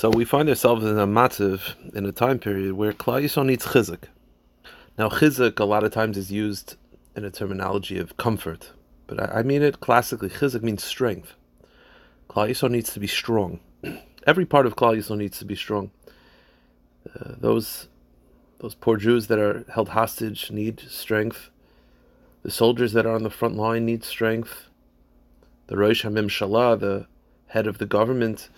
So we find ourselves in a matziv, in a time period where Klal Yisrael needs chizuk. Now chizuk a lot of times is used in a terminology of comfort, but I mean it classically. Chizuk means strength. Klal Yisrael needs to be strong. Every part of Klal Yisrael needs to be strong. Those poor Jews that are held hostage need strength. The soldiers that are on the front line need strength. The Rosh HaMemshalah, the head of the government,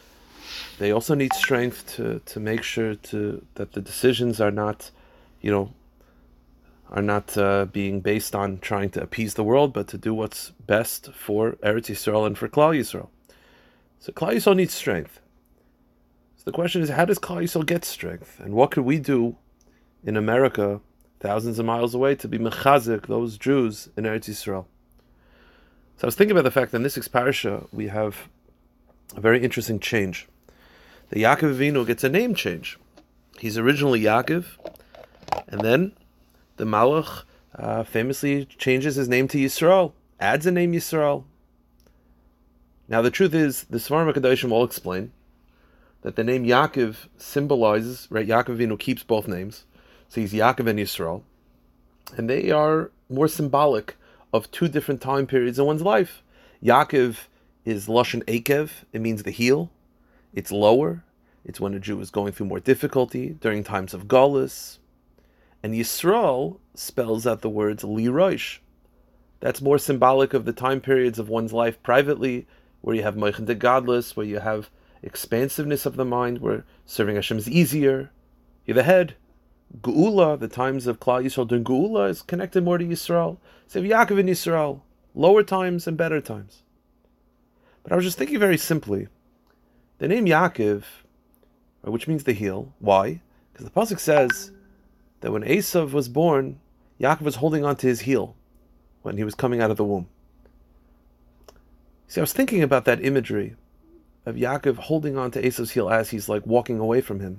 they also need strength to make sure that the decisions are not being based on trying to appease the world, but to do what's best for Eretz Yisrael and for Klal Yisrael. So Klal Yisrael needs strength. So the question is, how does Klal Yisrael get strength? And what could we do in America, thousands of miles away, to be mechazik those Jews in Eretz Yisrael? So I was thinking about the fact that in this week's parasha, we have a very interesting change. The Yaakov Avinu gets a name change. He's originally Yaakov, and then the Malach famously changes his name to Yisrael, adds a name Yisrael. Now the truth is, the Svarim HaKadoshim will explain that the name Yaakov symbolizes, right, Yaakov Avinu keeps both names, so he's Yaakov and Yisrael, and they are more symbolic of two different time periods in one's life. Yaakov is Lashon Ekev, it means the heel, it's lower, it's when a Jew is going through more difficulty, during times of Geulah, and Yisrael spells out the words Li Roish. That's more symbolic of the time periods of one's life privately, where you have Moychin de Gullis, where you have expansiveness of the mind, where serving Hashem is easier, you're the head. Geulah, the times of Klal Yisrael during Geulah, is connected more to Yisrael. So Yaakov and Yisrael, lower times and better times. But I was just thinking very simply, the name Yaakov, which means the heel, why? Because the Pasuk says that when Esav was born, Yaakov was holding on to his heel when he was coming out of the womb. See, I was thinking about that imagery of Yaakov holding on to Esav's heel as he's like walking away from him.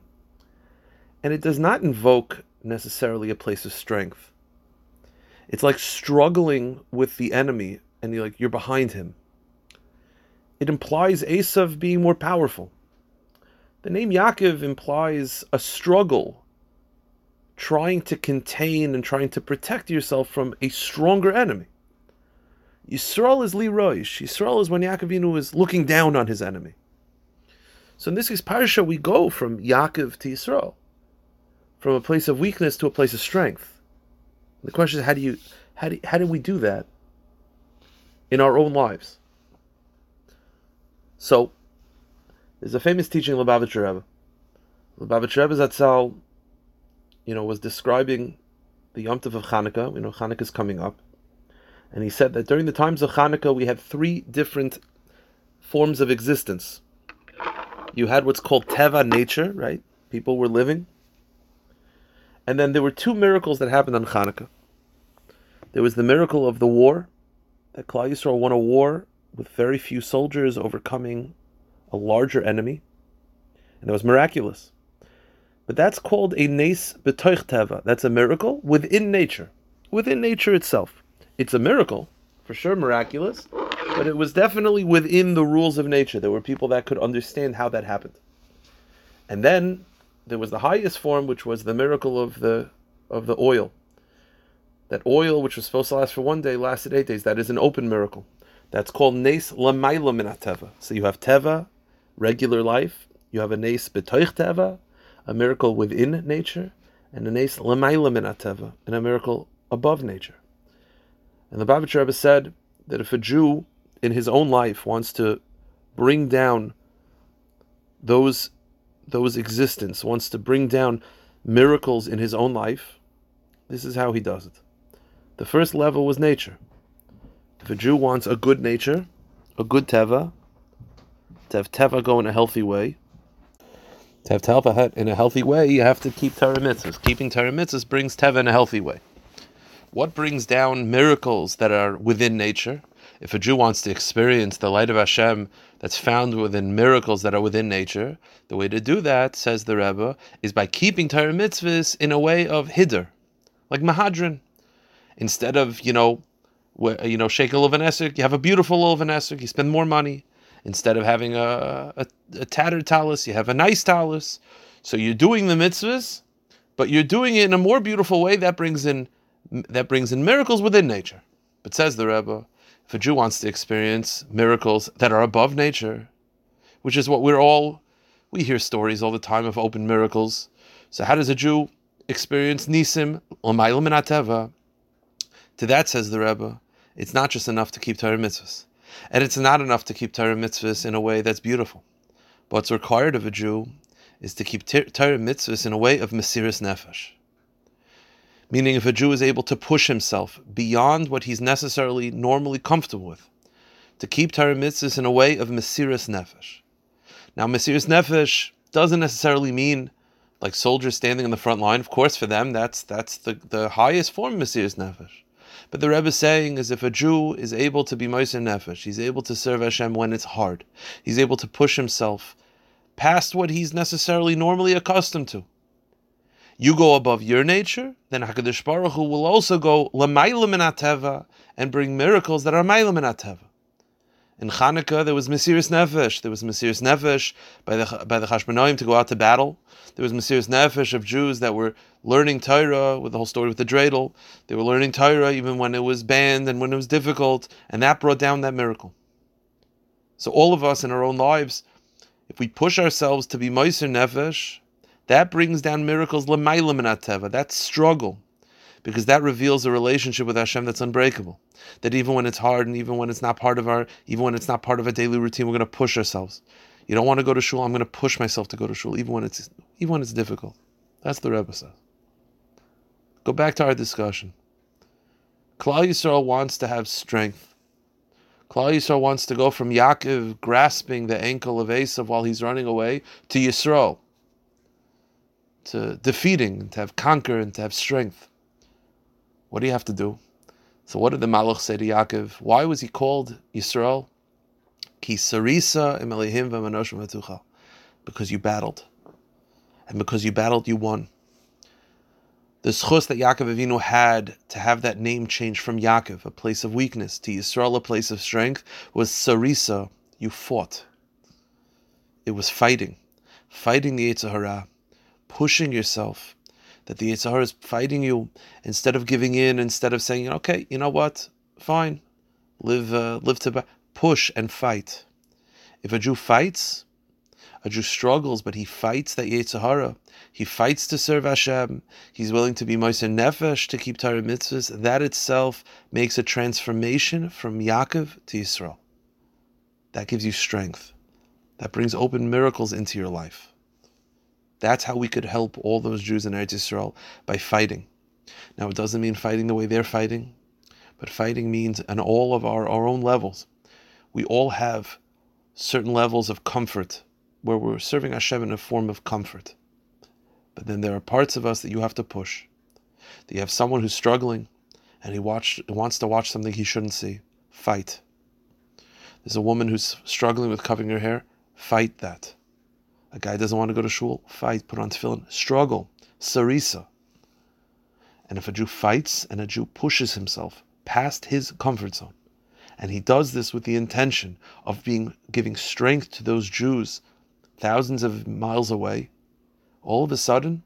And it does not invoke necessarily a place of strength. It's like struggling with the enemy and you're behind him. It implies Esav being more powerful. The name Yaakov implies a struggle, trying to contain and trying to protect yourself from a stronger enemy. Yisrael is Li Roish. Yisrael is when Yaakov Avinu is looking down on his enemy. So in this week's parasha, we go from Yaakov to Yisrael, from a place of weakness to a place of strength. The question is, how do we do that in our own lives? So, there's a famous teaching of Lubavitcher Rebbe. Lubavitcher Rebbe Zatzal, was describing the Yom Tov of Chanukah. Chanukah is coming up, and he said that during the times of Chanukah, we had three different forms of existence. You had what's called Teva, nature, right? People were living. And then there were two miracles that happened on Chanukah. There was the miracle of the war, that Klal Yisrael won a war with very few soldiers overcoming a larger enemy. And that was miraculous. But that's called a nes betoich teva. That's a miracle within nature itself. It's a miracle, for sure miraculous, but it was definitely within the rules of nature. There were people that could understand how that happened. And then there was the highest form, which was the miracle of the oil. That oil, which was supposed to last for one day, lasted 8 days. That is an open miracle. That's called nes l'maalah min hateva. So you have teva, regular life. You have a nes betoich teva, a miracle within nature, and a nes l'maalah min hateva, and a miracle above nature. And the Lubavitcher Rebbe said that if a Jew in his own life wants to bring down those existence, wants to bring down miracles in his own life, this is how he does it. The first level was nature. If a Jew wants a good nature, a good teva, to have teva go in a healthy way, to have teva in a healthy way, you have to keep Tere Mitzvahs. Keeping Tere Mitzvahs brings teva in a healthy way. What brings down miracles that are within nature? If a Jew wants to experience the light of Hashem that's found within miracles that are within nature, the way to do that, says the Rebbe, is by keeping Torah mitzvahs in a way of Hidr, like Mahadran. Instead of, shake a little vanessic, you have a beautiful little vanessic, you spend more money. Instead of having a tattered talus, you have a nice talus. So you're doing the mitzvahs, but you're doing it in a more beautiful way that brings in miracles within nature. But says the Rebbe, if a Jew wants to experience miracles that are above nature, which is what we hear stories all the time of open miracles. So how does a Jew experience nisim l'maalah min hateva? To that says the Rebbe, it's not just enough to keep Torah mitzvahs. And it's not enough to keep Torah mitzvahs in a way that's beautiful. What's required of a Jew is to keep Torah mitzvahs in a way of Mesiris Nefesh. Meaning if a Jew is able to push himself beyond what he's necessarily normally comfortable with, to keep Torah mitzvahs in a way of Mesiris Nefesh. Now Mesiris Nefesh doesn't necessarily mean like soldiers standing in the front line. Of course for them that's the highest form of Mesiris Nefesh. But the Rebbe is saying is if a Jew is able to be Moser Nefesh, he's able to serve Hashem when it's hard, he's able to push himself past what he's necessarily normally accustomed to. You go above your nature, then HaKadosh Baruch Hu will also go l'maalah min hateva and bring miracles that are ma'alah min hateva. In Chanukah, there was Mesiris Nefesh. There was Mesiris Nefesh by the Chashmonaim to go out to battle. There was Mesiris Nefesh of Jews that were learning Torah with the whole story with the dreidel. They were learning Torah even when it was banned and when it was difficult, and that brought down that miracle. So all of us in our own lives, if we push ourselves to be Moser Nefesh, that brings down miracles l'maalah min hateva. That struggle. Because that reveals a relationship with Hashem that's unbreakable. That even when it's hard and even when it's not part of our daily routine, we're going to push ourselves. You don't want to go to shul, I'm going to push myself to go to shul, even when it's difficult. That's the Rebbe says. Go back to our discussion. Klal Yisrael wants to have strength. Klal Yisrael wants to go from Yaakov grasping the ankle of Esav while he's running away to Yisrael. To defeating, and to have conquer, and to have strength. What do you have to do? So what did the Malach say to Yaakov? Why was he called Yisrael? Ki sarisa im elihim v'manoshim v'tuchal. Because you battled. And because you battled, you won. The schus that Yaakov Avinu had to have that name change from Yaakov, a place of weakness, to Yisrael, a place of strength, was sarisa, you fought. It was fighting. Fighting the Yetzer hara. Pushing yourself. That the Yetzer hara is fighting you instead of giving in, instead of saying, okay, you know what, fine, live to push and fight. If a Jew fights, a Jew struggles, but he fights that Yetzer hara. He fights to serve Hashem. He's willing to be Moser Nefesh to keep Torah mitzvahs. That itself makes a transformation from Yaakov to Yisrael. That gives you strength. That brings open miracles into your life. That's how we could help all those Jews in Eretz Yisrael, by fighting. Now it doesn't mean fighting the way they're fighting, but fighting means on all of our own levels. We all have certain levels of comfort where we're serving Hashem in a form of comfort. But then there are parts of us that you have to push. That you have someone who's struggling and he wants to watch something he shouldn't see. Fight. There's a woman who's struggling with covering her hair. Fight that. A guy doesn't want to go to shul, fight, put on tefillin, struggle, sarisa. And if a Jew fights and a Jew pushes himself past his comfort zone, and he does this with the intention of giving strength to those Jews thousands of miles away, all of a sudden,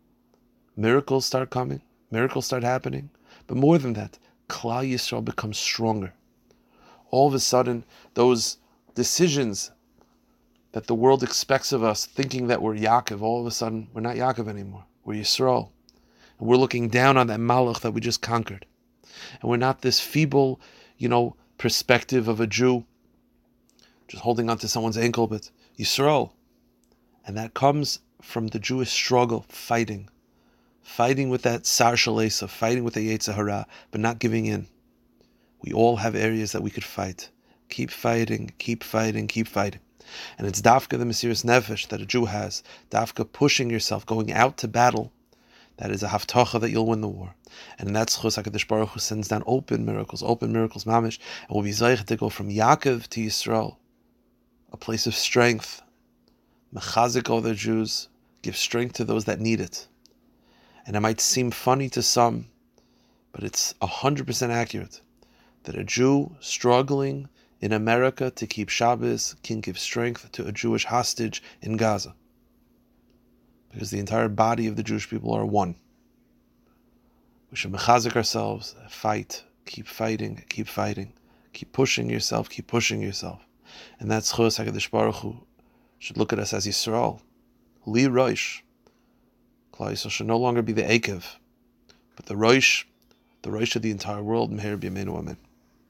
miracles start coming, miracles start happening. But more than that, Klal Yisrael becomes stronger. All of a sudden, those decisions that the world expects of us, thinking that we're Yaakov, all of a sudden, we're not Yaakov anymore. We're Yisrael. And we're looking down on that Malach that we just conquered. And we're not this feeble, perspective of a Jew, just holding onto someone's ankle, but Yisrael. And that comes from the Jewish struggle, fighting. Fighting with that Sarshalasa, fighting with the Yetzer hara, but not giving in. We all have areas that we could fight. Keep fighting, keep fighting, keep fighting. And it's dafka, the Mesiris Nefesh that a Jew has, dafka pushing yourself, going out to battle, that is a haftocha that you'll win the war. And in that schus, HaKadosh Baruch Hu sends down open miracles, mamish, and we'll be zayich to go from Yaakov to Yisrael, a place of strength. Mechazik all the Jews, give strength to those that need it. And it might seem funny to some, but it's 100% accurate, that a Jew struggling in America to keep Shabbos can give strength to a Jewish hostage in Gaza, because the entire body of the Jewish people are one. We should mechazek ourselves, fight, keep fighting, keep pushing yourself. And that's Chos HaKadosh Baruch Hu should look at us as Yisrael. Li Roish. Klal Yisrael should no longer be the Ekev, but the Roish of the entire world. Meher B'Yameinu Amen.